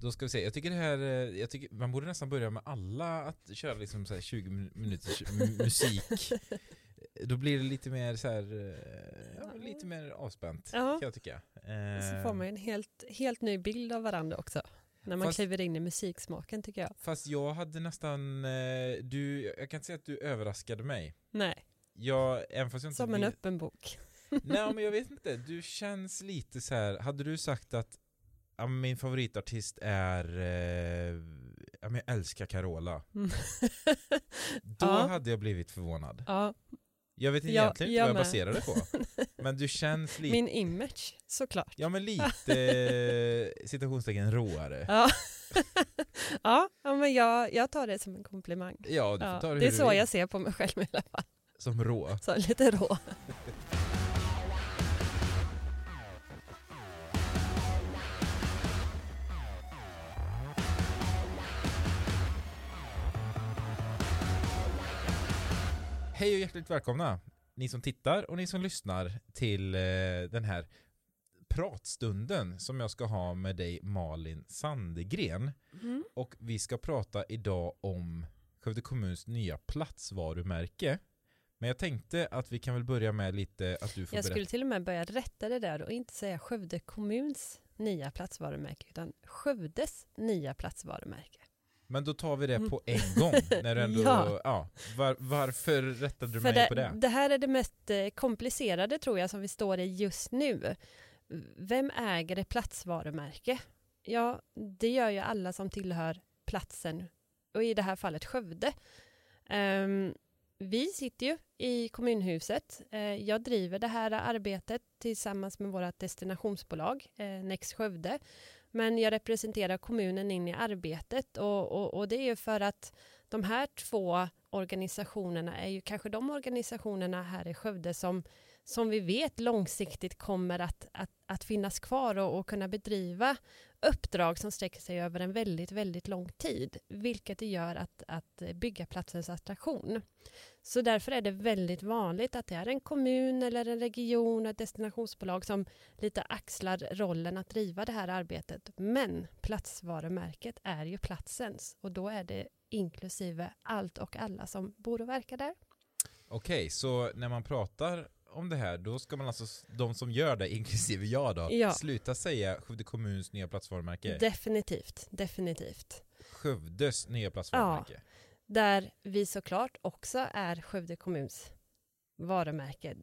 Då ska vi se. Jag tycker man borde nästan börja med alla att köra liksom så här 20 minuters musik. Då blir det lite mer så här, ja, lite mer avspänt, kan jag tycka. Så får man en helt ny bild av varandra också. När man kliver in i musiksmaken, tycker jag. Fast jag hade nästan... jag kan inte säga att du överraskade mig. Nej. Som en öppen bok. Nej, men jag vet inte. Du känns lite så här... Hade du sagt att min favoritartist är... jag älskar Carola. Då hade jag blivit förvånad. Ja. Jag vet egentligen inte vad jag baserar det på. Men du känns lite... Min image, såklart. Ja, men lite citationstecken råare. Ja. Ja, men jag tar det som en komplimang. Ja, du får ta det. Det är så jag ser på mig själv i alla fall. Som rå. Så lite rå. Hej och hjärtligt välkomna, ni som tittar och ni som lyssnar till den här pratstunden som jag ska ha med dig, Malin Sandegren. Mm. Och vi ska prata idag om Skövde kommuns nya platsvarumärke. Men jag tänkte att vi kan väl börja med lite att du får berätta. Jag skulle till och med börja rätta det där och inte säga Skövde kommuns nya platsvarumärke utan Skövdes nya platsvarumärke. Men då tar vi det på en gång. När du ändå, varför rättade du mig på det? Det här är det mest komplicerade, tror jag, som vi står i just nu. Vem äger ett platsvarumärke? Ja, det gör ju alla som tillhör platsen. Och i det här fallet Skövde. Vi sitter ju i kommunhuset. Jag driver det här arbetet tillsammans med vårt destinationsbolag Next Skövde. Men jag representerar kommunen in i arbetet och det är ju för att de här två organisationerna är ju kanske de organisationerna här i Skövde som vi vet långsiktigt kommer att finnas kvar och kunna bedriva uppdrag som sträcker sig över en väldigt, väldigt lång tid. Vilket det gör att bygga platsens attraktion. Så därför är det väldigt vanligt att det är en kommun eller en region, ett destinationsbolag som lite axlar rollen att driva det här arbetet. Men platsvarumärket är ju platsens och då är det inklusive allt och alla som bor och verkar där. Okej, så när man pratar om det här, då ska man alltså, de som gör det, inklusive jag då, sluta säga Skövde kommuns nya platsvarumärke. Definitivt. Skövdes nya platsvarumärke. Ja, där vi såklart också är Skövde kommuns varumärke.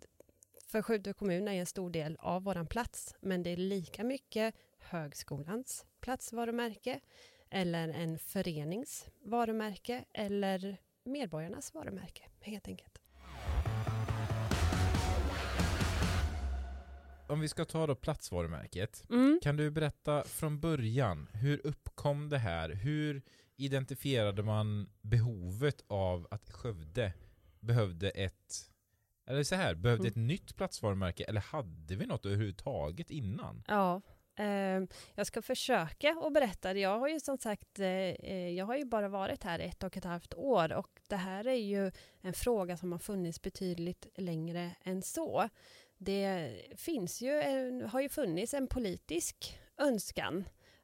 För Skövde kommun är en stor del av våran plats, men det är lika mycket högskolans platsvarumärke eller en förenings varumärke eller medborgarnas varumärke, helt enkelt. Om vi ska ta då platsvarumärket, kan du berätta från början, hur uppkom det här? Hur identifierade man behovet av att Skövde behövde ett nytt platsvarumärke? Eller hade vi något överhuvudtaget innan? Ja, jag ska försöka och berätta. Jag har ju som sagt, bara varit här 1,5 år och det här är ju en fråga som har funnits betydligt längre än så. Det har ju funnits en politisk önskan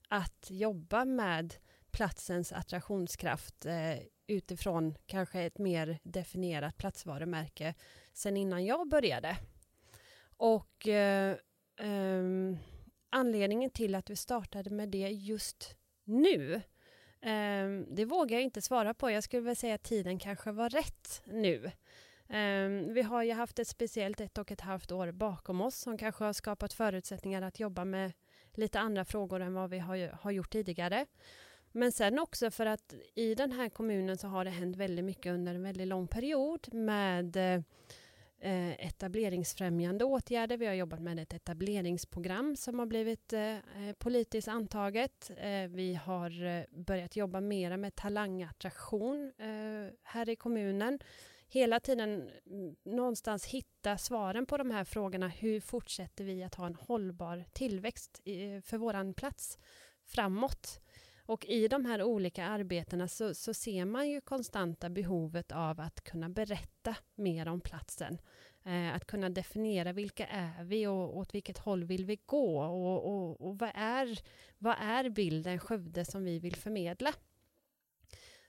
att jobba med platsens attraktionskraft utifrån kanske ett mer definierat platsvarumärke sedan innan jag började. Och anledningen till att vi startade med det just nu, det vågar jag inte svara på. Jag skulle väl säga att tiden kanske var rätt nu. Vi har ju haft ett speciellt 1,5 år bakom oss som kanske har skapat förutsättningar att jobba med lite andra frågor än vad vi har gjort tidigare. Men sen också för att i den här kommunen så har det hänt väldigt mycket under en väldigt lång period med etableringsfrämjande åtgärder. Vi har jobbat med ett etableringsprogram som har blivit politiskt antaget. Vi har börjat jobba mer med talangattraktion här i kommunen. Hela tiden någonstans hitta svaren på de här frågorna. Hur fortsätter vi att ha en hållbar tillväxt för våran plats framåt? Och i de här olika arbetena så ser man ju konstanta behovet av att kunna berätta mer om platsen. Att kunna definiera vilka är vi och åt vilket håll vill vi gå och vad är bilden Skövde som vi vill förmedla.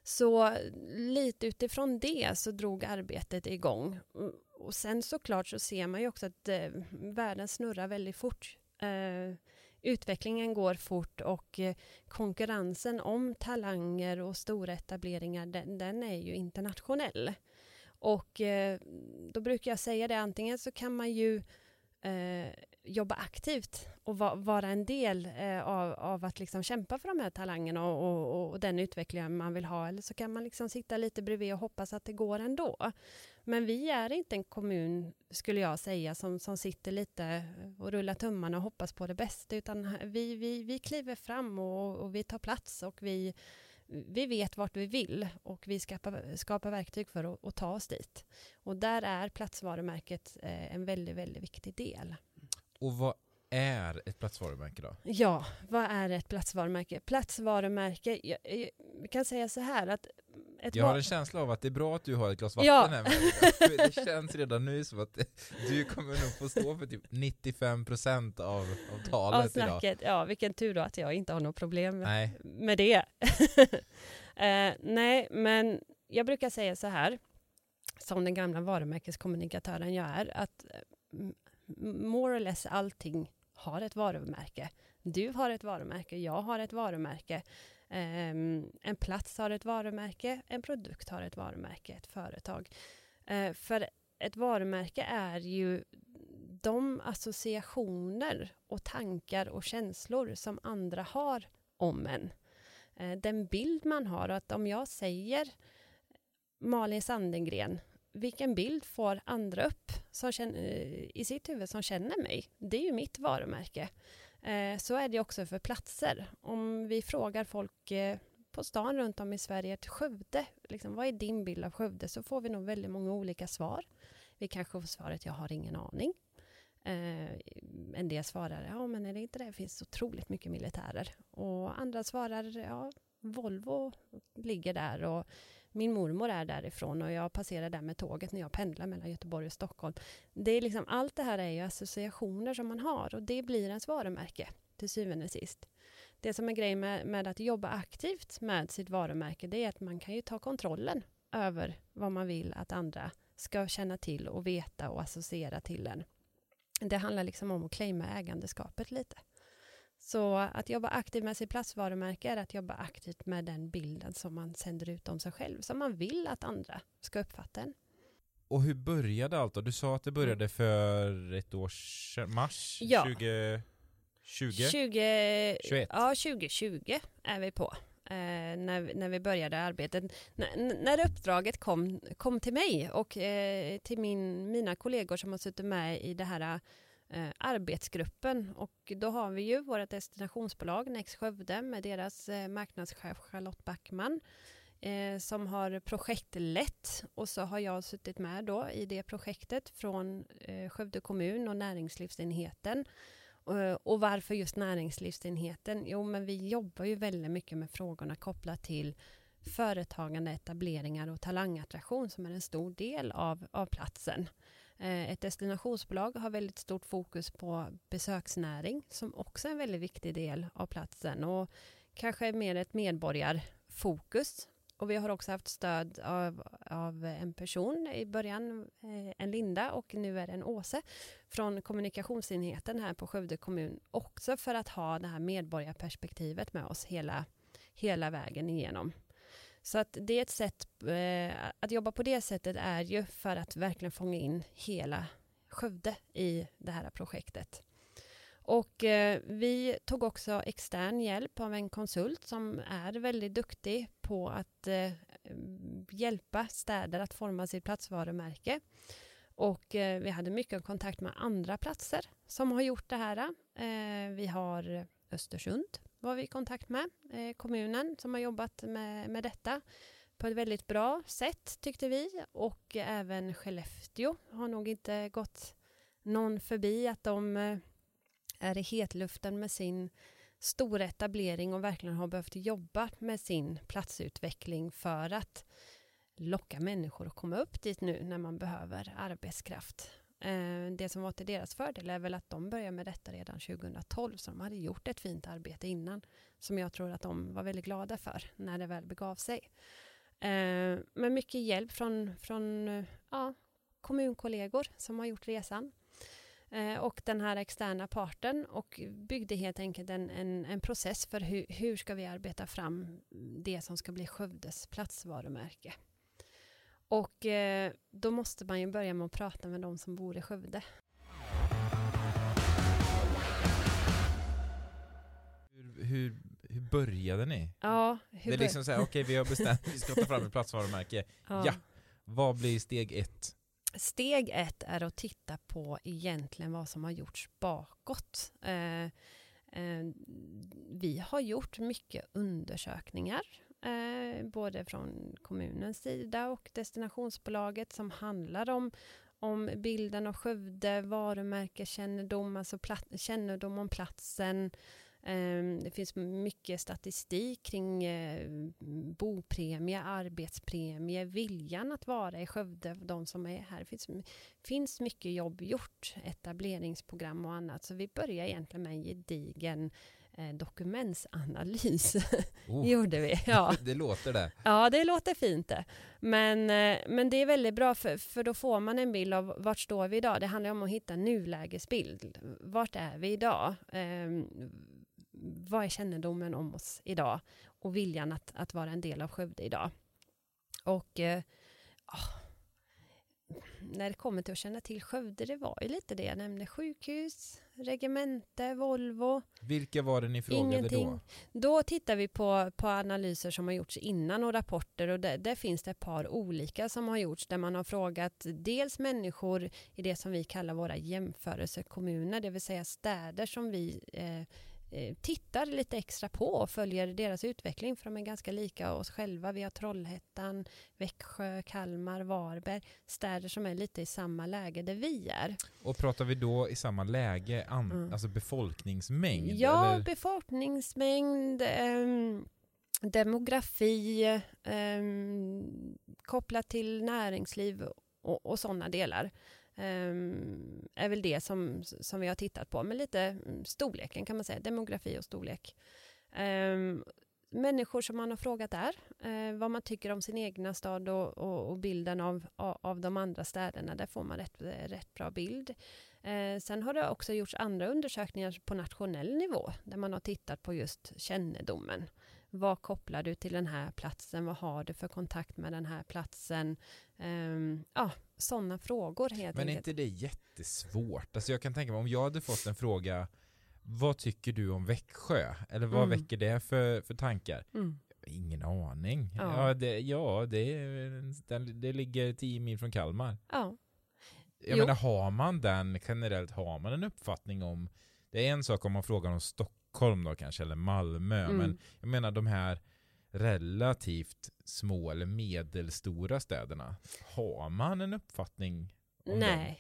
Så lite utifrån det så drog arbetet igång. Och sen såklart så ser man ju också att världen snurrar väldigt fort. Utvecklingen går fort och konkurrensen om talanger och stora etableringar den är ju internationell. Och då brukar jag säga det, antingen så kan man ju jobba aktivt och vara en del av att liksom kämpa för de här talangerna och den utvecklingen man vill ha, eller så kan man liksom sitta lite bredvid och hoppas att det går ändå. Men vi är inte en kommun, skulle jag säga, som sitter lite och rullar tummarna och hoppas på det bästa, utan vi kliver fram och vi tar plats och vi vet vart vi vill och vi skapar verktyg för att ta oss dit. Och där är platsvarumärket en väldigt, väldigt viktig del. Och vad är ett platsvarumärke då? Ja, vad är ett platsvarumärke? Platsvarumärke, jag kan säga så här att... Jag har en känsla av att det är bra att du har ett glas vatten här. Men det känns redan nu som att du kommer nog få stå för typ 95% av talet idag. Ja, vilken tur då att jag inte har något problem med det. Nej, men jag brukar säga så här, som den gamla varumärkeskommunikatören jag är, att more or less allting har ett varumärke. Du har ett varumärke, jag har ett varumärke. En plats har ett varumärke, en produkt har ett varumärke, ett företag. För ett varumärke är ju de associationer och tankar och känslor som andra har om en. Den bild man har, att om jag säger Malin Sandegren, vilken bild får andra upp som i sitt huvud som känner mig? Det är ju mitt varumärke. Så är det också för platser. Om vi frågar folk på stan runt om i Sverige till Skövde, liksom, vad är din bild av Skövde? Så får vi nog väldigt många olika svar. Vi kanske får svaret, jag har ingen aning. En del svarar, ja men är det inte det? Det finns otroligt mycket militärer. Och andra svarar, ja Volvo ligger där och min mormor är därifrån och jag passerar där med tåget när jag pendlar mellan Göteborg och Stockholm. Det är liksom, allt det här är ju associationer som man har och det blir ens varumärke till syvende och sist. Det som är grejen med att jobba aktivt med sitt varumärke, det är att man kan ju ta kontrollen över vad man vill att andra ska känna till och veta och associera till en. Det handlar liksom om att claima ägandeskapet lite. Så att jobba aktivt med sitt platsvarumärke är att jobba aktivt med den bilden som man sänder ut om sig själv. Som man vill att andra ska uppfatta den. Och hur började allt då? Du sa att det började för ett år sedan, mars 2021. Ja, 2020 är vi på. När vi började arbetet. När uppdraget kom till mig och till mina kollegor som har suttit med i det här arbetsgruppen, och då har vi ju vårt destinationsbolag Next Skövde med deras marknadschef Charlotte Backman som har projektlett, och så har jag suttit med då i det projektet från Skövde kommun och näringslivsenheten. Och varför just näringslivsenheten? Jo, men vi jobbar ju väldigt mycket med frågorna kopplat till företagande, etableringar och talangattraktion som är en stor del av platsen. Ett destinationsbolag har väldigt stort fokus på besöksnäring som också är en väldigt viktig del av platsen och kanske mer ett medborgarfokus. Och vi har också haft stöd av en person i början, en Linda, och nu är det en Åse från kommunikationsenheten här på Skövde kommun också, för att ha det här medborgarperspektivet med oss hela vägen igenom. Så att det är ett sätt, att jobba på det sättet är ju för att verkligen fånga in hela Skövde i det här projektet. Och vi tog också extern hjälp av en konsult som är väldigt duktig på att hjälpa städer att forma sitt platsvarumärke. Och vi hade mycket kontakt med andra platser som har gjort det här. Vi har Östersund. Var vi i kontakt med kommunen som har jobbat med detta på ett väldigt bra sätt, tyckte vi. Och även Skellefteå har nog inte gått någon förbi att de är i hetluften med sin stora etablering och verkligen har behövt jobba med sin platsutveckling för att locka människor att komma upp dit nu när man behöver arbetskraft. Det som var till deras fördel är väl att de började med detta redan 2012, så de hade gjort ett fint arbete innan som jag tror att de var väldigt glada för när det väl begav sig. Men mycket hjälp från kommunkollegor som har gjort resan och den här externa parten, och byggde helt enkelt en process för hur ska vi arbeta fram det som ska bli Skövdes platsvarumärke. Och då måste man ju börja med att prata med de som bor i Skövde. Hur började ni? Ja, det är liksom så här, okej, vi har bestämt att vi ska ta fram ett platsvarumärke. Ja, vad blir steg ett? Steg ett är att titta på egentligen vad som har gjorts bakåt. Vi har gjort mycket undersökningar. Både från kommunens sida och destinationsbolaget, som handlar om bilden av Skövde, varumärkeskännedom, alltså kännedom om platsen. Det finns mycket statistik kring bopremie, arbetspremie, viljan att vara i Skövde, de som är här. Det finns mycket jobb gjort, etableringsprogram och annat. Så vi börjar egentligen med en gedigen dokumentsanalys. Gjorde vi. Ja. Det låter det. Ja, det låter fint det. Men det är väldigt bra, för då får man en bild av vart står vi idag. Det handlar om att hitta en nulägesbild. Vart är vi idag? Vad är kännedomen om oss idag? Och viljan att vara en del av Skövde idag. Och när det kommer till att känna till Skövde, det var ju lite det jag nämnde. Sjukhus, regemente, Volvo. Vilka var det ni frågade ingenting då? Då tittar vi på analyser som har gjorts innan och rapporter, och där finns det ett par olika som har gjorts, där man har frågat dels människor i det som vi kallar våra jämförelsekommuner, det vill säga städer som vi tittar lite extra på och följer deras utveckling, för de är ganska lika oss själva. Vi har Trollhättan, Växjö, Kalmar, Varberg, städer som är lite i samma läge där vi är. Och pratar vi då i samma läge, alltså befolkningsmängd? Ja, eller? Befolkningsmängd, demografi, kopplat till näringsliv och sådana delar. Är väl det som vi har tittat på, men lite storleken kan man säga, demografi och storlek. Människor som man har frågat där, vad man tycker om sin egna stad och bilden av de andra städerna, där får man rätt bra bild. Sen har det också gjorts andra undersökningar på nationell nivå, där man har tittat på just kännedomen. Vad kopplar du till den här platsen? Vad har du för kontakt med den här platsen? Sådana frågor helt enkelt. Men är inte det jättesvårt? Alltså jag kan tänka mig, om jag hade fått en fråga, vad tycker du om Växjö? Eller vad väcker det för tankar? Ingen aning. Ja. Det ligger 10 mil från Kalmar. Ja. Jag menar, har man en uppfattning om... Det är en sak om man frågar om Stockholm då kanske, eller Malmö. Men jag menar, de här relativt små eller medelstora städerna, har man en uppfattning om Nej. Dem?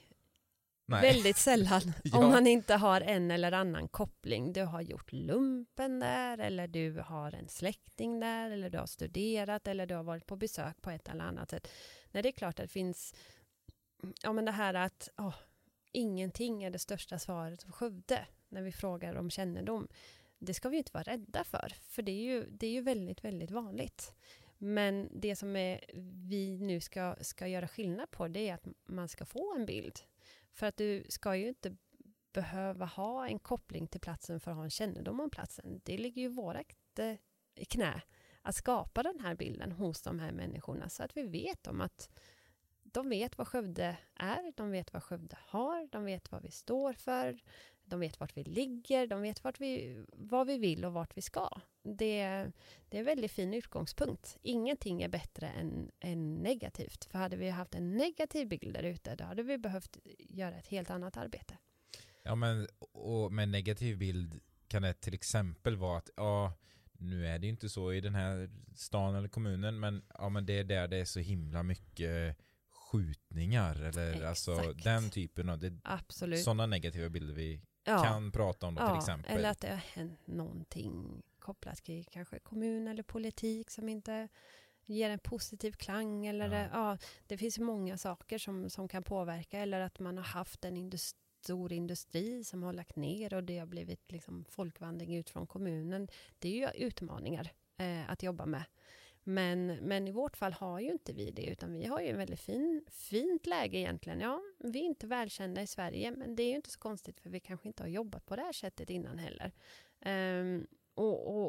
Nej, väldigt sällan. Ja. Om man inte har en eller annan koppling. Du har gjort lumpen där, eller du har en släkting där, eller du har studerat, eller du har varit på besök på ett eller annat sätt. Nej, det är klart att det finns... Ja, men det här att ingenting är det största svaret på Skövde när vi frågar om kännedom. Det ska vi inte vara rädda för det är ju väldigt, väldigt vanligt. Men det som vi nu ska göra skillnad på, det är att man ska få en bild. För att du ska ju inte behöva ha en koppling till platsen för att ha en kännedom om platsen. Det ligger ju vårat i knä att skapa den här bilden hos de här människorna, så att vi vet om att de vet vad Skövde är, de vet vad Skövde har, de vet vad vi står för, de vet vart vi ligger, de vet vad vi vill och vart vi ska. Det är en väldigt fin utgångspunkt. Ingenting är bättre än negativt. För hade vi haft en negativ bild där ute, då hade vi behövt göra ett helt annat arbete. Ja, men och med en negativ bild kan det till exempel vara att nu är det ju inte så i den här stan eller kommunen, men det är där det är så himla mycket skjutningar, eller exakt. Alltså den typen av sådana negativa bilder vi kan prata om då, till exempel. Eller att det har hänt någonting kopplat till kanske kommun eller politik som inte ger en positiv klang eller det finns många saker som kan påverka, eller att man har haft en stor industri som har lagt ner och det har blivit liksom folkvandring ut från kommunen. Det är ju utmaningar att jobba med. Men i vårt fall har ju inte vi det, utan vi har ju en väldigt fint läge egentligen. Ja, vi är inte välkända i Sverige, men det är ju inte så konstigt för vi kanske inte har jobbat på det här sättet innan heller.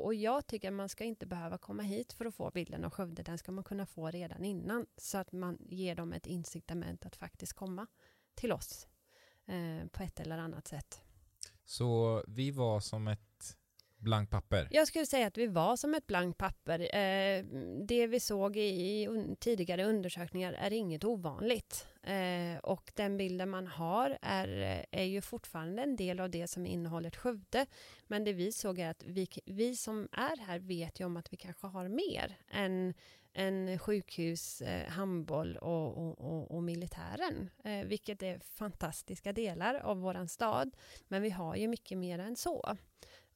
Och jag tycker att man ska inte behöva komma hit för att få bilden av Skövde. Den ska man kunna få redan innan, så att man ger dem ett incitament att faktiskt komma till oss på ett eller annat sätt. Så vi var som ett blankt papper? Jag skulle säga att vi var som ett blankt papper. Det vi såg i tidigare undersökningar är inget ovanligt. Och den bilden man har är ju fortfarande en del av det som innehållet Skövde. Men det vi såg är att vi som är här vet ju om att vi kanske har mer än sjukhus, handboll och militären. Vilket är fantastiska delar av våran stad. Men vi har ju mycket mer än så.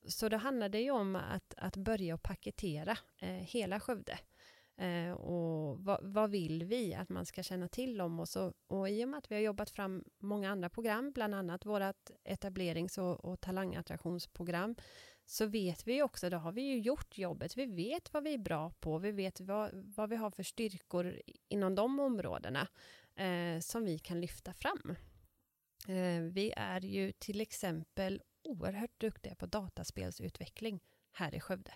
Så det handlade ju om att börja paketera hela Skövde. Och vad vill vi att man ska känna till om oss? Och i och med att vi har jobbat fram många andra program, bland annat vårt etablerings- och talangattraktionsprogram, så vet vi också, då har vi ju gjort jobbet. Vi vet vad vi är bra på, vi vet vad vi har för styrkor inom de områdena som vi kan lyfta fram. Vi är ju till exempel oerhört duktiga på dataspelsutveckling här i Skövde.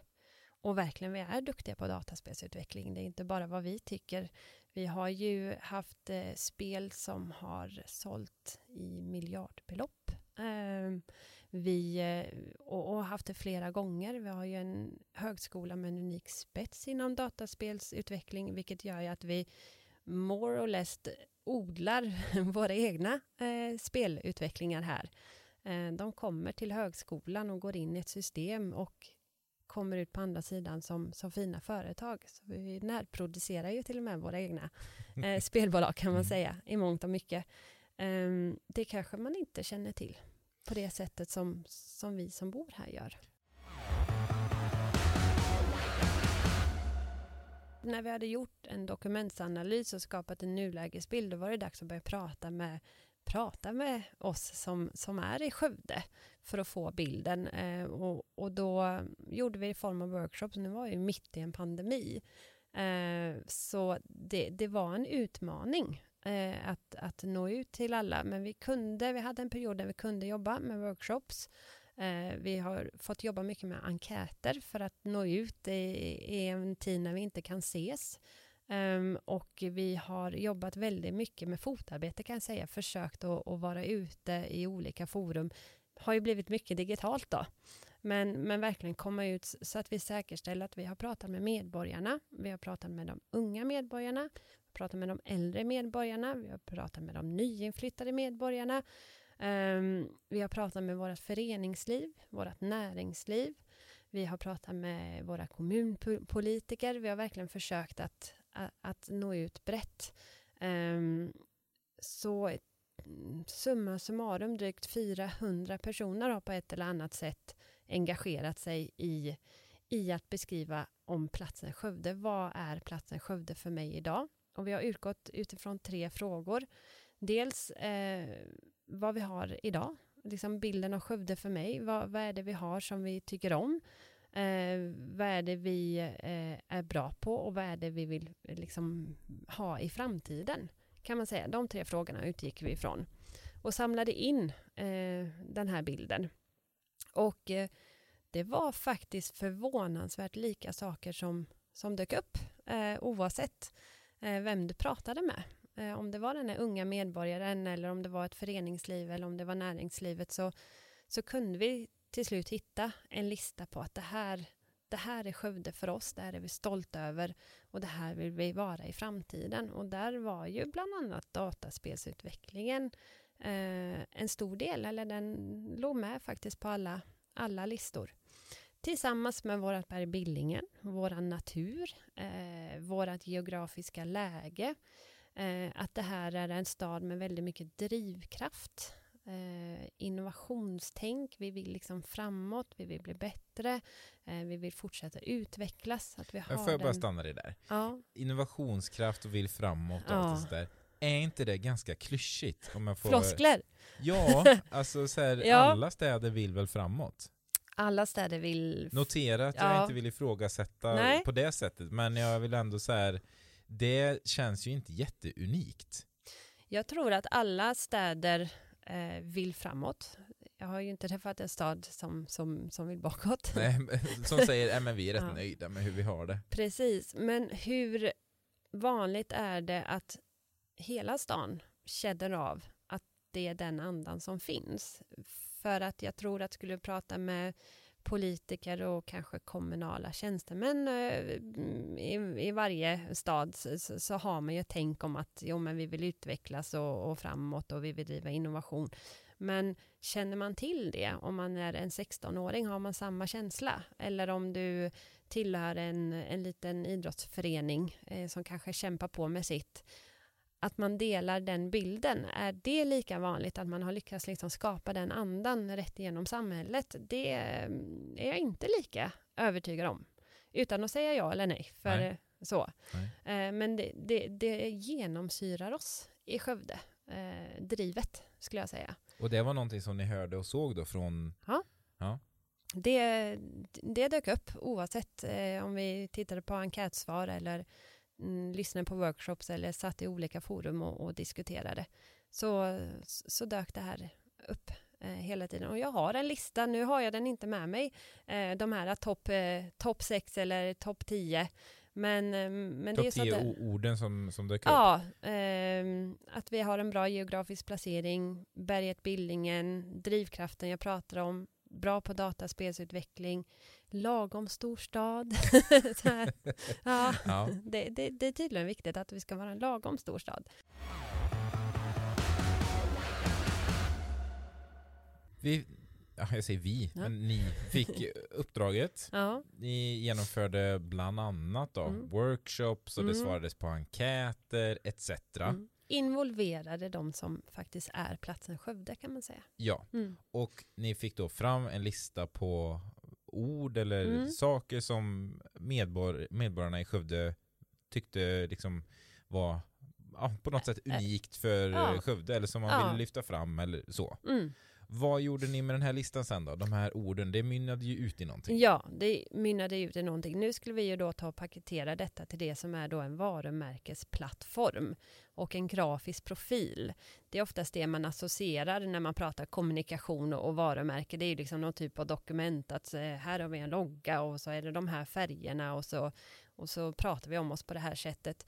Och verkligen, vi är duktiga på dataspelsutveckling. Det är inte bara vad vi tycker. Vi har ju haft spel som har sålt i miljardbelopp. Vi har haft det flera gånger. Vi har ju en högskola med en unik spets inom dataspelsutveckling, vilket gör ju att vi more or less odlar våra egna spelutvecklingar här. De kommer till högskolan och går in i ett system och kommer ut på andra sidan som fina företag. Så vi närproducerar ju till och med våra egna spelbolag, kan man säga, i mångt och mycket. Det kanske man inte känner till på det sättet som vi som bor här gör. När vi hade gjort en dokumentsanalys och skapat en nulägesbild, då var det dags att börja prata med oss som är i Skövde för att få bilden. Och då gjorde vi i form av workshops. Nu var ju mitt i en pandemi. Så det var en utmaning att nå ut till alla. Men vi hade en period där vi kunde jobba med workshops. Vi har fått jobba mycket med enkäter för att nå ut i en tid när vi inte kan ses. Och vi har jobbat väldigt mycket med fotarbete, kan jag säga. Försökt att vara ute i olika forum. Har ju blivit mycket digitalt då. Men verkligen komma ut så att vi säkerställer att vi har pratat med medborgarna. Vi har pratat med de unga medborgarna. Vi har pratat med de äldre medborgarna. Vi har pratat med de nyinflyttade medborgarna. Vi har pratat med vårt föreningsliv, vårt näringsliv. Vi har pratat med våra kommunpolitiker. Vi har verkligen försökt att nå ut brett. Så summa summarum drygt 400 personer har på ett eller annat sätt engagerat sig i att beskriva om platsen Skövde. Vad är platsen Skövde för mig idag? Och vi har utgått utifrån 3 frågor. Dels vad vi har idag. Liksom bilden av Skövde för mig. Vad är det vi har som vi tycker om? Vad är det vi är bra på och vad är det vi vill liksom ha i framtiden, kan man säga. De 3 frågorna utgick vi ifrån och samlade in den här bilden. Och det var faktiskt förvånansvärt lika saker som dök upp oavsett vem du pratade med. Om det var den här unga medborgaren eller om det var ett föreningsliv eller om det var näringslivet, så kunde vi till slut hitta en lista på att det här är Skövde för oss, det här är vi stolta över och det här vill vi vara i framtiden. Och där var ju bland annat dataspelsutvecklingen en stor del, eller den låg med faktiskt på alla listor. Tillsammans med vårt berg Billingen, våran natur, vårat geografiska läge, att det här är en stad med väldigt mycket drivkraft. innovationstänk. Vi vill liksom framåt, vi vill bli bättre, vi vill fortsätta utvecklas. Att vi har bara stanna det där. Ja. Innovationskraft och vill framåt och allt det där. Är inte det ganska klyschigt? Om man får... Floskler! Ja, alltså så här, alla städer vill väl framåt? Alla städer vill... Notera att jag inte vill ifrågasätta på det sättet. Men jag vill ändå så här, det känns ju inte jätteunikt. Jag tror att alla städer vill framåt. Jag har ju inte träffat en stad som vill bakåt. Nej, som säger att vi är rätt nöjda med hur vi har det. Precis, men hur vanligt är det att hela stan känner av att det är den andan som finns? För att jag tror att skulle prata med politiker och kanske kommunala tjänstemän i varje stad så har man ju tänk om att men vi vill utvecklas och framåt och vi vill driva innovation. Men känner man till det? Om man är en 16-åring, har man samma känsla? Eller om du tillhör en liten idrottsförening som kanske kämpar på med sitt... Att man delar den bilden, är det lika vanligt att man har lyckats liksom skapa den andan rätt igenom samhället? Det är jag inte lika övertygad om. Utan att säga ja eller nej. För nej. Så. Nej. Men det genomsyrar oss i Skövde. Drivet skulle jag säga. Och det var någonting som ni hörde och såg då från... Ja. Det dök upp oavsett om vi tittade på enkätsvar eller... lyssnade på workshops eller satt i olika forum och diskuterade. Så dök det här upp hela tiden. Och jag har en lista, nu har jag den inte med mig. De här topp 6 eller topp 10. Men det är så att... Topp 10 orden som dök upp? Ja, att vi har en bra geografisk placering. Berget Billingen, drivkraften jag pratar om. Bra på dataspelsutveckling, lagom stor stad. Så här. Ja. Det är tydligen viktigt att vi ska vara en lagom stor stad. Men ni fick uppdraget. Ni genomförde bland annat workshops och det svarades på enkäter etc. Involverade de som faktiskt är platsen Skövde kan man säga. Ja, och ni fick då fram en lista på ord eller saker som medborgarna i Skövde tyckte liksom var på något sätt unikt för Skövde eller som man ville lyfta fram eller så. Vad gjorde ni med den här listan sen då? De här orden, det mynnade ju ut i någonting. Ja, det mynnade ut i någonting. Nu skulle vi ju då ta och paketera detta till det som är då en varumärkesplattform och en grafisk profil. Det är oftast det man associerar när man pratar kommunikation och varumärke. Det är ju liksom någon typ av dokument att här har vi en logga och så är det de här färgerna och så pratar vi om oss på det här sättet.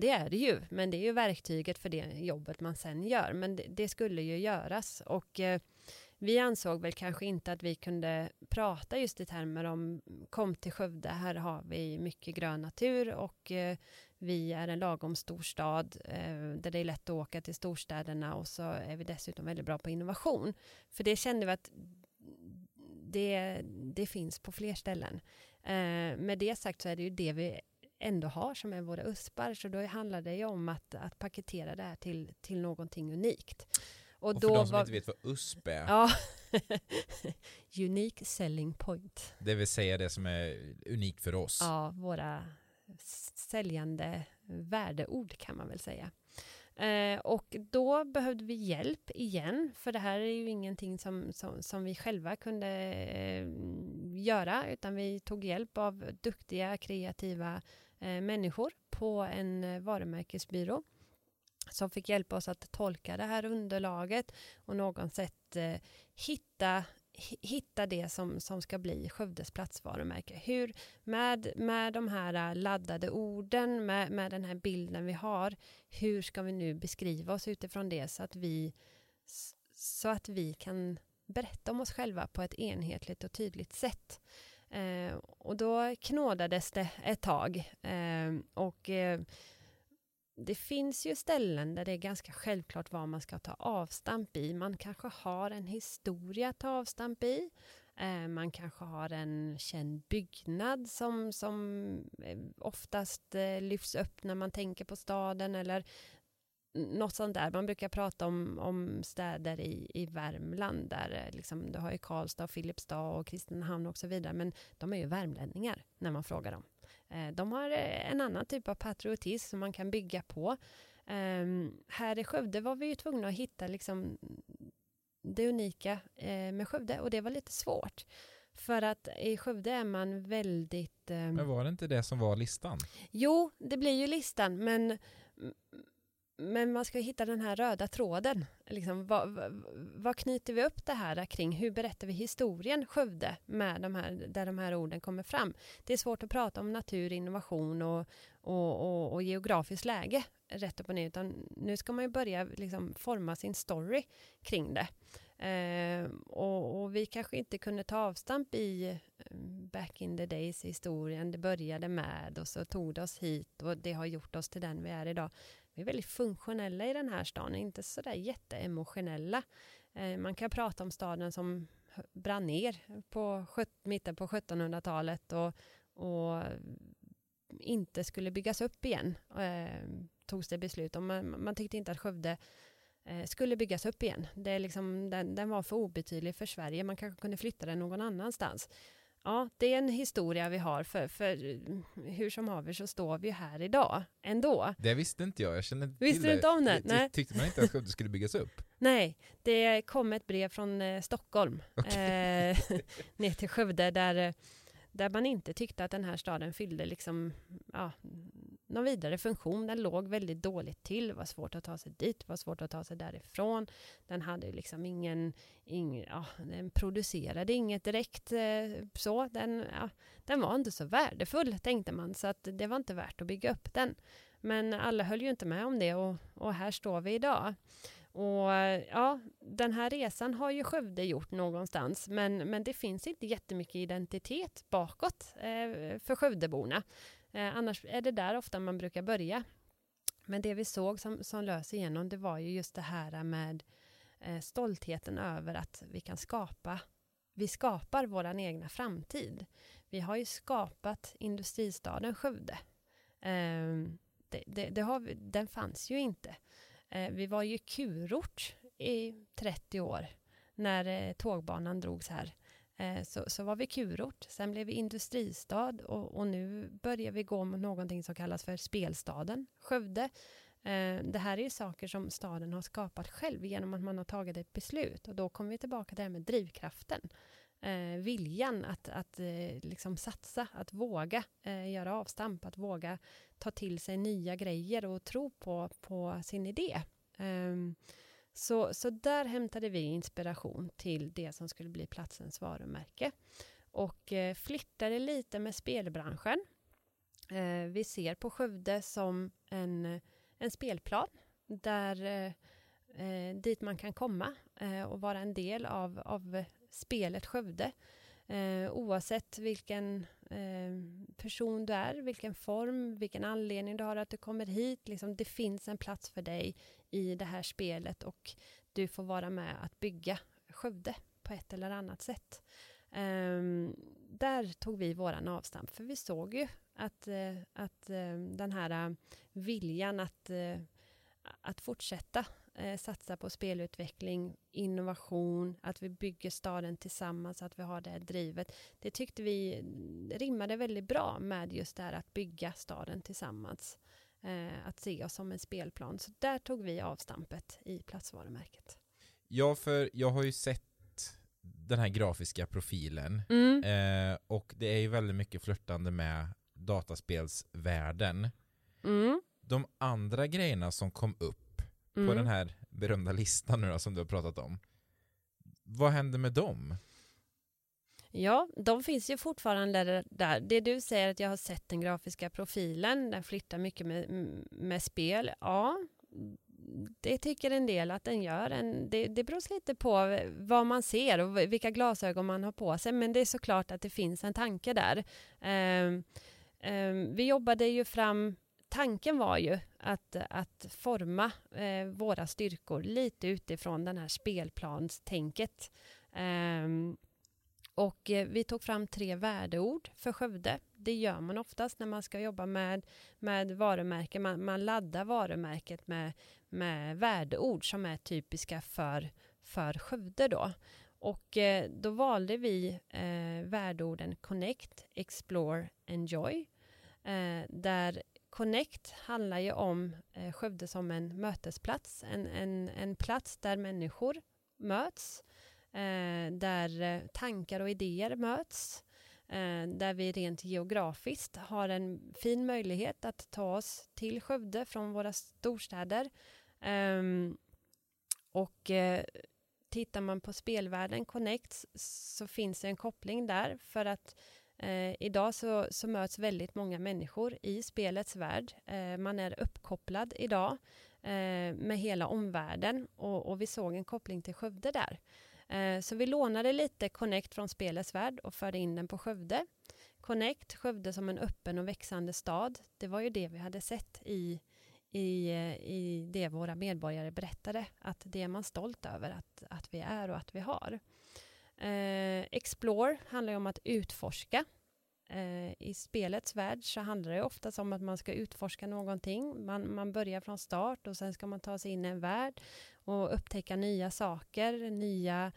Det är det ju, men det är ju verktyget för det jobbet man sen gör. Men det skulle ju göras och vi ansåg väl kanske inte att vi kunde prata just i termer om kom till Skövde, här har vi mycket grön natur och vi är en lagom stor stad där det är lätt att åka till storstäderna och så är vi dessutom väldigt bra på innovation. För det kände vi att det finns på fler ställen. Med det sagt så är det ju det vi ändå har som är våra uspar, så då handlar det ju om att paketera det här till någonting unikt. Och för de som inte vet vad USP är. Ja. Unique selling point. Det vill säga det som är unikt för oss. Ja, våra säljande värdeord kan man väl säga. Och då behövde vi hjälp igen, för det här är ju ingenting som vi själva kunde göra, utan vi tog hjälp av duktiga, kreativa människor på en varumärkesbyrå som fick hjälpa oss att tolka det här underlaget och någon sätt hitta det som ska bli Skövdes platsvarumärke. Hur med de här laddade orden, med den här bilden vi har, hur ska vi nu beskriva oss utifrån det så att vi kan berätta om oss själva på ett enhetligt och tydligt sätt. Och då knådades det ett tag. Det finns ju ställen där det är ganska självklart vad man ska ta avstamp i. Man kanske har en historia att ta avstamp i. Man kanske har en känd byggnad som oftast lyfts upp när man tänker på staden. Eller något sånt där. Man brukar prata om städer i Värmland där liksom, du har ju Karlstad och Filipstad och Kristinehamn och så vidare, men de är ju värmlänningar när man frågar dem. De har en annan typ av patriotism som man kan bygga på. Här i Skövde var vi ju tvungna att hitta liksom det unika med Skövde, och det var lite svårt. För att i Skövde är man väldigt... Men var det inte det som var listan? Jo, det blir ju listan, men man ska hitta den här röda tråden. Liksom, vad knyter vi upp det här kring? Hur berättar vi historien Skövde med där de här orden kommer fram? Det är svårt att prata om natur, innovation och geografiskt läge rätt upp och ner. Utan nu ska man ju börja liksom forma sin story kring det. Och vi kanske inte kunde ta avstamp i back in the days historien. Det började med och så tog det oss hit och det har gjort oss till den vi är idag. Vi är väldigt funktionella i den här staden, inte så där jätteemotionella. Man kan prata om staden som brann ner på mitten på 1700-talet och inte skulle byggas upp igen. Togs det beslut om. Man tyckte inte att Skövde skulle byggas upp igen. Det är liksom, den var för obetydlig för Sverige. Man kanske kunde flytta den någon annanstans. Ja, det är en historia vi har för hur som har vi så står vi här idag ändå. Det visste inte jag. Jag kände inte till det. Inte om det? Nej. Tyckte man inte att Skövde skulle byggas upp? Nej, det kom ett brev från Stockholm ner till Skövde där man inte tyckte att den här staden fyllde liksom, ja, någon vidare funktion. Den låg väldigt dåligt till. Det var svårt att ta sig dit. Det var svårt att ta sig därifrån. Den hade liksom den producerade inget direkt så. Den var inte så värdefull, tänkte man. Så att det var inte värt att bygga upp den. Men alla höll ju inte med om det och här står vi idag. Och ja, den här resan har ju Skövde gjort någonstans, men det finns inte jättemycket identitet bakåt för Skövdeborna. Annars är det där ofta man brukar börja. Men det vi såg som lös igenom, det var ju just det här med stoltheten över att vi kan skapa. Vi skapar våran egna framtid. Vi har ju skapat industristaden Skövde. Den fanns ju inte. Vi var ju kurort i 30 år när tågbanan drogs här. Så var vi kurort, sen blev vi industristad och nu börjar vi gå mot någonting som kallas för spelstaden Skövde. Det här är ju saker som staden har skapat själv genom att man har tagit ett beslut. Och då kommer vi tillbaka till det här med drivkraften. Viljan att liksom satsa, att våga göra avstamp, att våga ta till sig nya grejer och tro på sin idé. Så där hämtade vi inspiration till det som skulle bli platsens varumärke. Och flyttade lite med spelbranschen. Vi ser på Skövde som en spelplan där dit man kan komma och vara en del av spelet Skövde. Oavsett vilken person du är, vilken form, vilken anledning du har att du kommer hit. Liksom, det finns en plats för dig i det här spelet och du får vara med att bygga Skövde på ett eller annat sätt. Där tog vi våran avstamp, för vi såg ju att den här viljan att fortsätta satsa på spelutveckling, innovation, att vi bygger staden tillsammans, att vi har det här drivet. Det tyckte vi rimmade väldigt bra med just det här att bygga staden tillsammans. Att se oss som en spelplan. Så där tog vi avstampet i platsvarumärket. Ja, för jag har ju sett den här grafiska profilen och det är ju väldigt mycket flörtande med dataspelsvärlden. Mm. De andra grejerna som kom upp på den här berömda listan nu då, som du har pratat om. Vad hände med dem? Ja, de finns ju fortfarande där. Det du säger att jag har sett den grafiska profilen. Den flyttar mycket med spel. Ja, det tycker en del att den gör. Det beror lite på vad man ser och vilka glasögon man har på sig. Men det är såklart att det finns en tanke där. Vi jobbade ju fram... Tanken var ju att forma våra styrkor lite utifrån den här spelplanstänket. Och vi tog fram 3 värdeord för Skövde. Det gör man oftast när man ska jobba med varumärken. Man laddar varumärket med värdeord som är typiska för Skövde då. Och då valde vi värdeorden Connect, Explore, Enjoy. Där Connect handlar ju om Skövde som en mötesplats. En plats där människor möts. Där tankar och idéer möts. Där vi rent geografiskt har en fin möjlighet att ta oss till Skövde från våra storstäder. Tittar man på spelvärlden Connect så finns det en koppling där. För att idag så möts väldigt många människor i spelets värld. Man är uppkopplad idag med hela omvärlden. Och vi såg en koppling till Skövde där. Så vi lånade lite Connect från spelets värld och förde in den på Skövde. Connect, Skövde som en öppen och växande stad. Det var ju det vi hade sett i det våra medborgare berättade. Att det är man stolt över att vi är och att vi har. Explore handlar ju om att utforska. I spelets värld så handlar det ofta om att man ska utforska någonting. Man börjar från start och sen ska man ta sig in i en värld och upptäcka nya saker, nya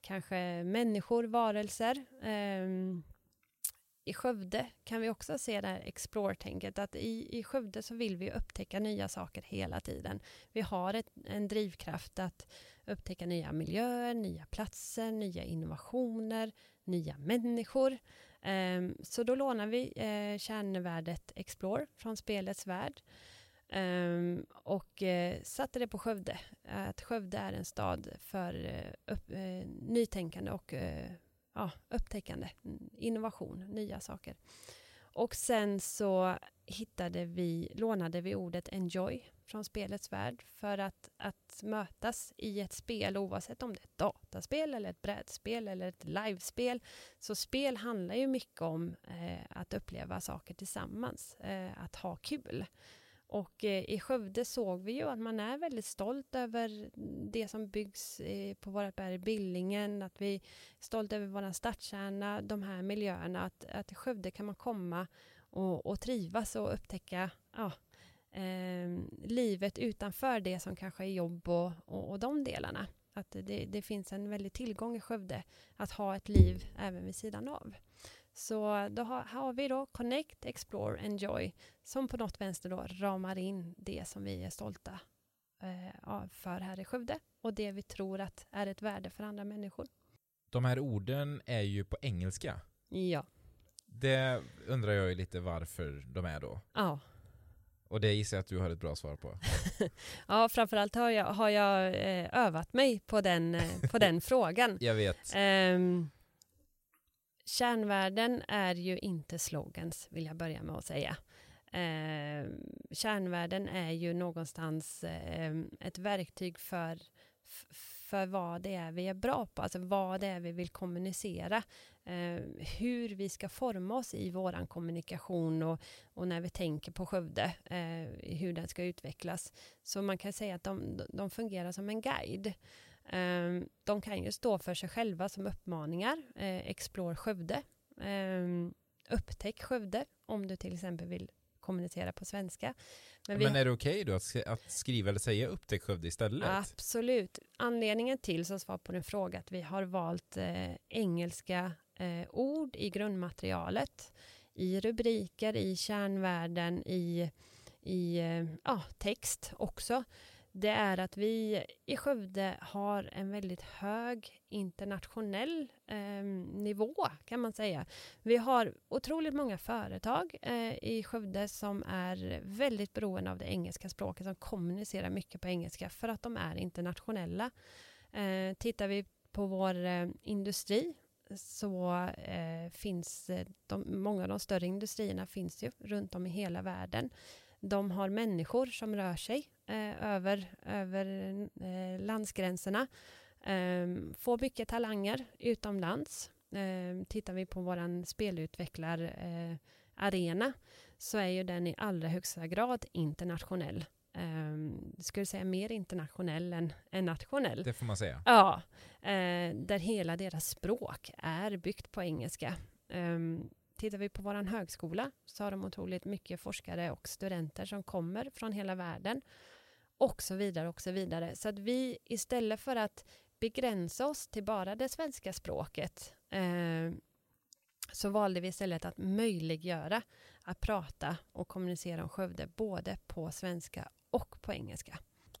kanske människor, varelser. I Skövde kan vi också se det här explore-tänket att i Skövde så vill vi upptäcka nya saker hela tiden. Vi har en drivkraft att upptäcka nya miljöer, nya platser, nya innovationer, nya människor. Så då lånar vi kärnvärdet Explore från spelets värld och satte det på Skövde. Att Skövde är en stad för nytänkande och upptäckande, innovation, nya saker. Och sen så lånade vi ordet Enjoy från spelets värld för att mötas i ett spel oavsett om det är ett dataspel eller ett brädspel eller ett livespel. Så spel handlar ju mycket om att uppleva saker tillsammans, att ha kul. Och i Skövde såg vi ju att man är väldigt stolt över det som byggs på vårt berg i Billingen. Att vi är stolta över vår stadskärna, de här miljöerna. Att i Skövde kan man komma och trivas och upptäcka livet utanför det som kanske är jobb och de delarna. Att det finns en väldigt tillgång i Skövde att ha ett liv även vid sidan av. Så då har vi då Connect, Explore, Enjoy som på något vänster då ramar in det som vi är stolta för här i Skövde och det vi tror att är ett värde för andra människor. De här orden är ju på engelska. Ja. Det undrar jag ju lite varför de är då. Ja. Och det gissar jag att du har ett bra svar på. Ja, framförallt har jag övat mig på den frågan. Jag vet. Kärnvärden är ju inte slogans, vill jag börja med att säga. Kärnvärden är ju någonstans ett verktyg för vad det är vi är bra på. Alltså vad det är vi vill kommunicera. Hur vi ska forma oss i våran kommunikation och när vi tänker på Skövde. Hur den ska utvecklas. Så man kan säga att de fungerar som en guide. De kan ju stå för sig själva som uppmaningar. Explore Skövde. Upptäck Skövde om du till exempel vill kommunicera på svenska. Men är det okej då att skriva eller säga upptäck Skövde istället? Absolut. Anledningen till som svar på din fråga att vi har valt engelska ord i grundmaterialet. I rubriker, i kärnvärden, i text också. Det är att vi i Skövde har en väldigt hög internationell nivå kan man säga. Vi har otroligt många företag i Skövde som är väldigt beroende av det engelska språket. Som kommunicerar mycket på engelska för att de är internationella. Tittar vi på vår industri så finns många av de större industrierna finns ju runt om i hela världen. De har människor som rör sig över landsgränserna. Får mycket talanger utomlands. Tittar vi på vår spelutvecklararena så är ju den i allra högsta grad internationell. skulle säga mer internationell än nationell. Det får man säga. Ja, där hela deras språk är byggt på engelska. Tittar vi på våran högskola så har de otroligt mycket forskare och studenter som kommer från hela världen och så vidare och så vidare. Så att vi istället för att begränsa oss till bara det svenska språket så valde vi istället att möjliggöra att prata och kommunicera om Skövde både på svenska och på engelska.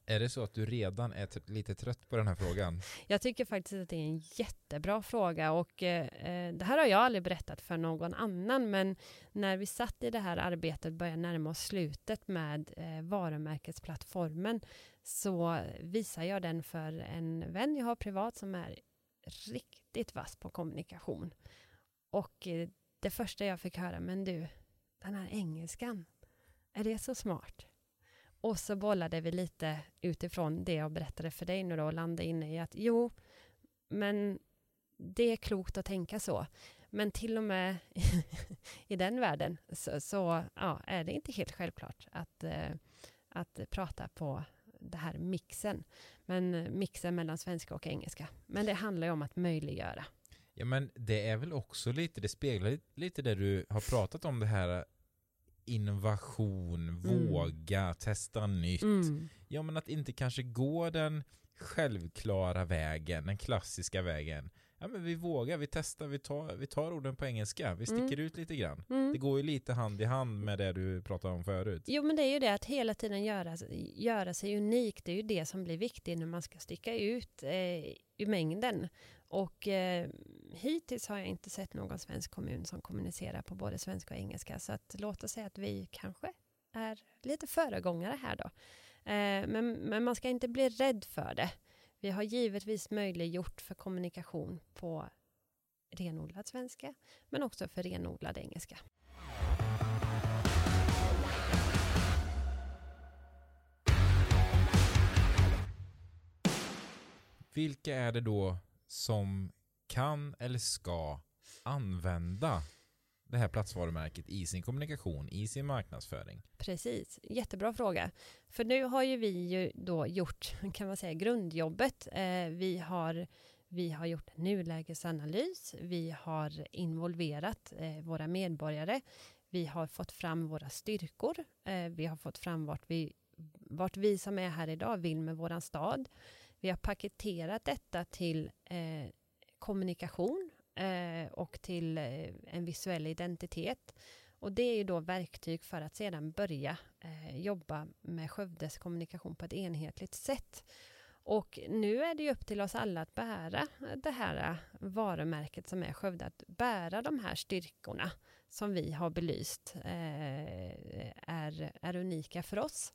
Är det så att du redan är lite trött på den här frågan? Jag tycker faktiskt att det är en jättebra fråga och det här har jag aldrig berättat för någon annan, men när vi satt i det här arbetet började närma oss slutet med varumärkesplattformen så visar jag den för en vän jag har privat som är riktigt vass på kommunikation. Och det första jag fick höra, men du, den här engelskan, är det så smart? Och så bollade vi lite utifrån det jag berättade för dig nu då och landade inne i att jo, men det är klokt att tänka så. Men till och med i den världen så ja, är det inte helt självklart att prata på det här mixen. Men mixen mellan svenska och engelska. Men det handlar ju om att möjliggöra. Ja, men det är väl också lite, det speglar lite det du har pratat om, det här innovation, våga, testa nytt. Ja, men att inte kanske gå den självklara vägen, den klassiska vägen. Ja, men vi vågar, vi testar, vi tar orden på engelska, vi sticker ut lite grann. Det går ju lite hand i hand med det du pratade om förut. Jo, men det är ju det att hela tiden göra sig unik, det är ju det som blir viktigt när man ska sticka ut i mängden. Och hittills har jag inte sett någon svensk kommun som kommunicerar på både svenska och engelska. Så att, låt oss säga att vi kanske är lite föregångare här då. Men man ska inte bli rädd för det. Vi har givetvis möjliggjort för kommunikation på renodlad svenska, men också för renodlad engelska. Vilka är det då som kan eller ska använda det här platsvarumärket i sin kommunikation, i sin marknadsföring? Precis, jättebra fråga. För nu har ju vi ju då gjort, kan man säga, grundjobbet. Vi har gjort nulägesanalys, vi har involverat våra medborgare, vi har fått fram våra styrkor, vi har fått fram vart vi som är här idag vill med våran stad. Vi har paketerat detta till kommunikation och till en visuell identitet. Och det är ju då verktyg för att sedan börja jobba med Skövdes kommunikation på ett enhetligt sätt. Och nu är det ju upp till oss alla att bära det här varumärket som är Skövde. Att bära de här styrkorna som vi har belyst är unika för oss.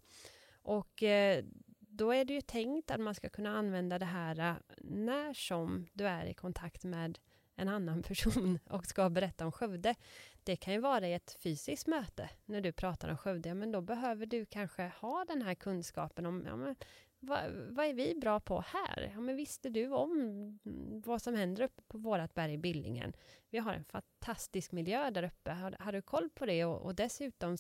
Och då är det ju tänkt att man ska kunna använda det här när som du är i kontakt med en annan person och ska berätta om Skövde. Det kan ju vara i ett fysiskt möte när du pratar om Skövde. Men då behöver du kanske ha den här kunskapen om vad är vi bra på här? Ja, men visste du om vad som händer uppe på vårt berg i Billingen? Vi har en fantastisk miljö där uppe. Har du koll på det? Och dessutom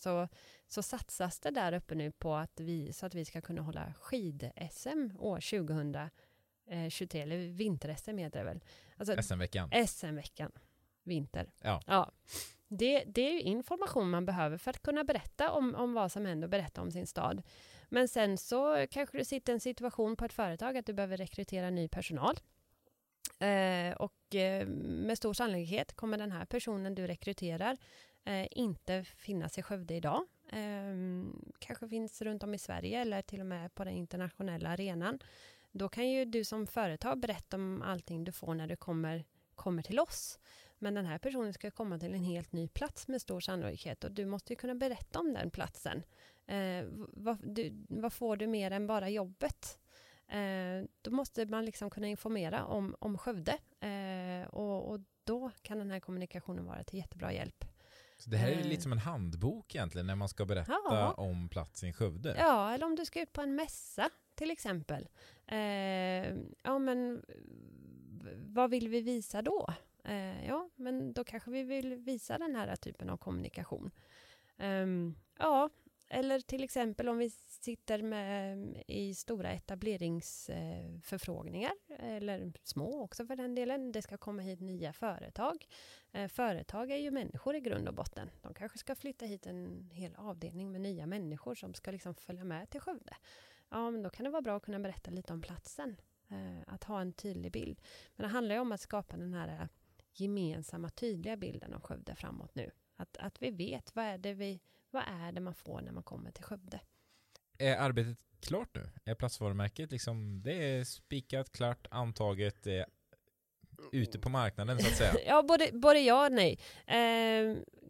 så satsas det där uppe nu på att vi ska kunna hålla skid-SM år 2023. Eller vinter-SM heter det väl? Alltså, SM-veckan. SM-veckan. Vinter. Ja. Det är ju information man behöver för att kunna berätta om vad som händer och berätta om sin stad. Men sen så kanske du sitter i en situation på ett företag att du behöver rekrytera ny personal. Och med stor sannolikhet kommer den här personen du rekryterar inte finnas i Skövde idag. Kanske finns runt om i Sverige eller till och med på den internationella arenan. Då kan ju du som företag berätta om allting du får när du kommer till oss. Men den här personen ska komma till en helt ny plats med stor sannolikhet. Och du måste ju kunna berätta om den platsen. Vad får du mer än bara jobbet? Då måste man liksom kunna informera om Skövde. Och då kan den här kommunikationen vara till jättebra hjälp. Så det här är lite som en handbok egentligen när man ska berätta om platsen i Skövde. Ja, eller om du ska ut på en mässa till exempel. Men vad vill vi visa då? Men då kanske vi vill visa den här typen av kommunikation. Eller till exempel om vi sitter med i stora etableringsförfrågningar, eller små också för den delen. Det ska komma hit nya företag. Företag är ju människor i grund och botten. De kanske ska flytta hit en hel avdelning med nya människor som ska liksom följa med till Skövde. Ja, men då kan det vara bra att kunna berätta lite om platsen. Att ha en tydlig bild. Men det handlar ju om att skapa den här gemensamma, tydliga bilden av Skövde framåt nu. Att vi vet vad är det man får när man kommer till Skövde. Är arbetet klart nu? Är platsvarumärket liksom, det är spikat, klart, antaget, ute på marknaden så att säga? Ja, både ja och nej.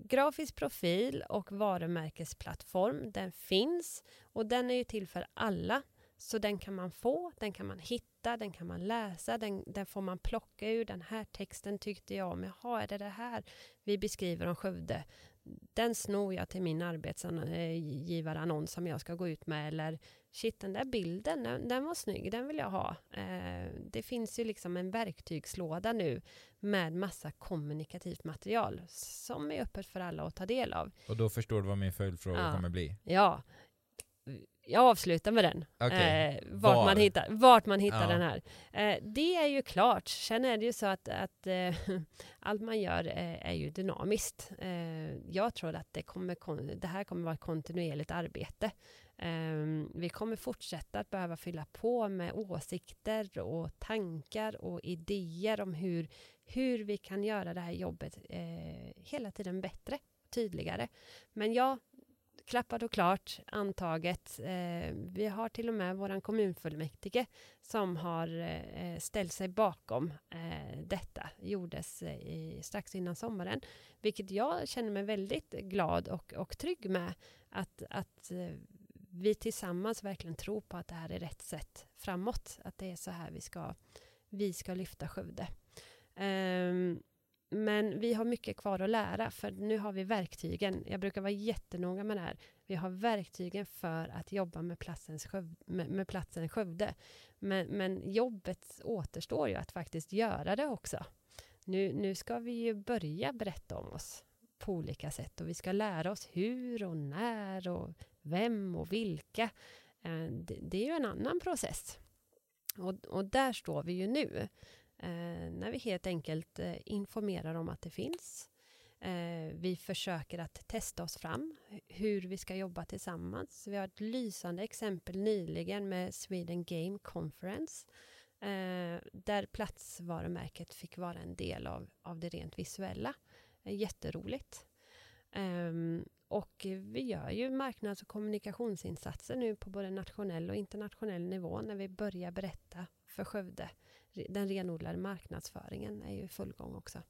Grafisk profil och varumärkesplattform, den finns och den är ju till för alla. Så den kan man få, den kan man hitta, den kan man läsa, den får man plocka ur. Den här texten tyckte jag om, jaha, är det här vi beskriver om Skövde? Den snor jag till min arbetsgivarannons som jag ska gå ut med. Eller shit, den där bilden, den var snygg, den vill jag ha. Det finns ju liksom en verktygslåda nu med massa kommunikativt material som är öppet för alla att ta del av. Och då förstår du vad min följdfråga kommer bli? Ja. Jag avslutar med den. Okay. Vart man hittar den här. Det är ju klart. Sen är det ju så att allt man gör är ju dynamiskt. Jag tror att det här kommer vara ett kontinuerligt arbete. Vi kommer fortsätta att behöva fylla på med åsikter och tankar och idéer om hur vi kan göra det här jobbet hela tiden bättre, tydligare. Men jag klappat och klart, antaget. Vi har till och med våran kommunfullmäktige som har ställt sig bakom detta. Gjordes strax innan sommaren. Vilket jag känner mig väldigt glad och trygg med. Att vi tillsammans verkligen tror på att det här är rätt sätt framåt. Att det är så här vi ska lyfta Skövde. Men vi har mycket kvar att lära, för nu har vi verktygen. Jag brukar vara jättenoga med det här. Vi har verktygen för att jobba med platsen Skövde. Men jobbet återstår ju att faktiskt göra det också. Nu ska vi ju börja berätta om oss på olika sätt. Och vi ska lära oss hur och när och vem och vilka. Det är ju en annan process. Och där står vi ju nu. När vi helt enkelt informerar om att det finns. Vi försöker att testa oss fram hur vi ska jobba tillsammans. Vi har ett lysande exempel nyligen med Sweden Game Conference. Där platsvarumärket fick vara en del av det rent visuella. Jätteroligt. Och vi gör ju marknads- och kommunikationsinsatser nu på både nationell och internationell nivå när vi börjar berätta för Skövde. Den renodlade marknadsföringen är ju i full gång också.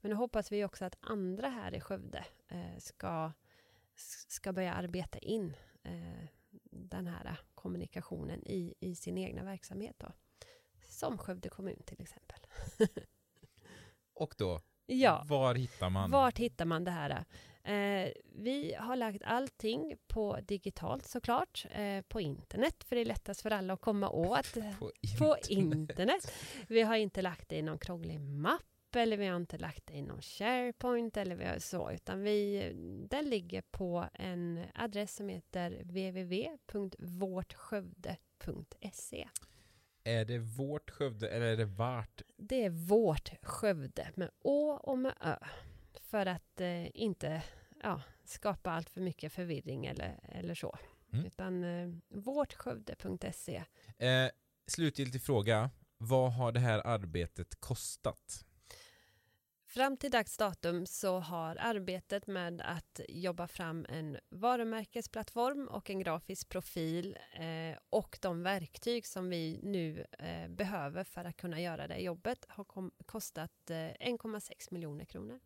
Men nu hoppas vi också att andra här i Skövde ska börja arbeta in den här kommunikationen i sin egna verksamhet då. Som Skövde kommun till exempel. Och då? Ja. Vart hittar man det här? Vi har lagt allting på digitalt såklart, på internet, för det är lättast för alla att komma åt på internet. Vi har inte lagt det i någon krånglig mapp, eller vi har inte lagt det i någon SharePoint eller vi har så, utan den ligger på en adress som heter www.vårtskövde.se. Är det vårt Skövde eller är det vart? Det är vårt Skövde med Å och med Ö. För att inte skapa allt för mycket förvirring eller så. Mm. Utan vårtskövde.se. Slutgiltig fråga. Vad har det här arbetet kostat? Fram till dags datum så har arbetet med att jobba fram en varumärkesplattform och en grafisk profil och de verktyg som vi nu behöver för att kunna göra det jobbet har kostat 1,6 miljoner kronor.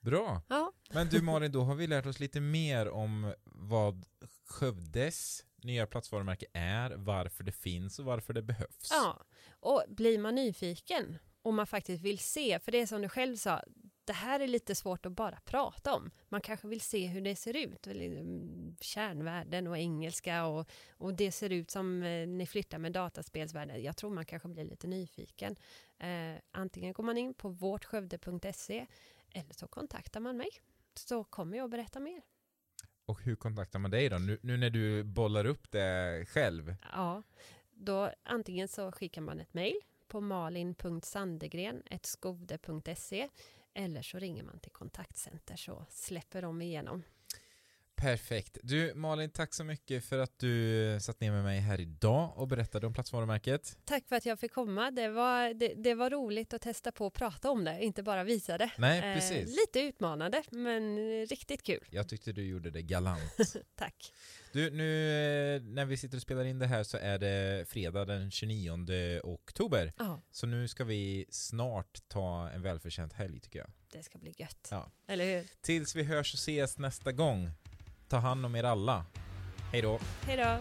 Bra. Ja. Men du Malin, då har vi lärt oss lite mer om vad Skövdes nya platsvarumärke är, varför det finns och varför det behövs. Ja, och blir man nyfiken om man faktiskt vill se, för det är som du själv sa, det här är lite svårt att bara prata om. Man kanske vill se hur det ser ut, kärnvärden och engelska och det ser ut som ni flyttar med dataspelsvärlden. Jag tror man kanske blir lite nyfiken. Antingen går man in på vårtskövde.se eller så kontaktar man mig, så kommer jag att berätta mer. Och hur kontaktar man dig då? Nu när du bollar upp det själv. Ja, då antingen så skickar man ett mejl på malin.sandegren@skovde.se eller så ringer man till kontaktcenter så släpper de igenom. Perfekt. Du Malin, tack så mycket för att du satt ner med mig här idag och berättade om platsvarumärket. Tack för att jag fick komma. Det var roligt att testa på att prata om det, inte bara visa det. Nej, precis. Lite utmanande, men riktigt kul. Jag tyckte du gjorde det galant. Tack. Du, nu när vi sitter och spelar in det här så är det fredag den 29 oktober. Ja. Så nu ska vi snart ta en välförtjänt helg tycker jag. Det ska bli gött. Ja. Eller hur? Tills vi hörs och ses nästa gång. Ta hand om er alla. Hej då. Hej då.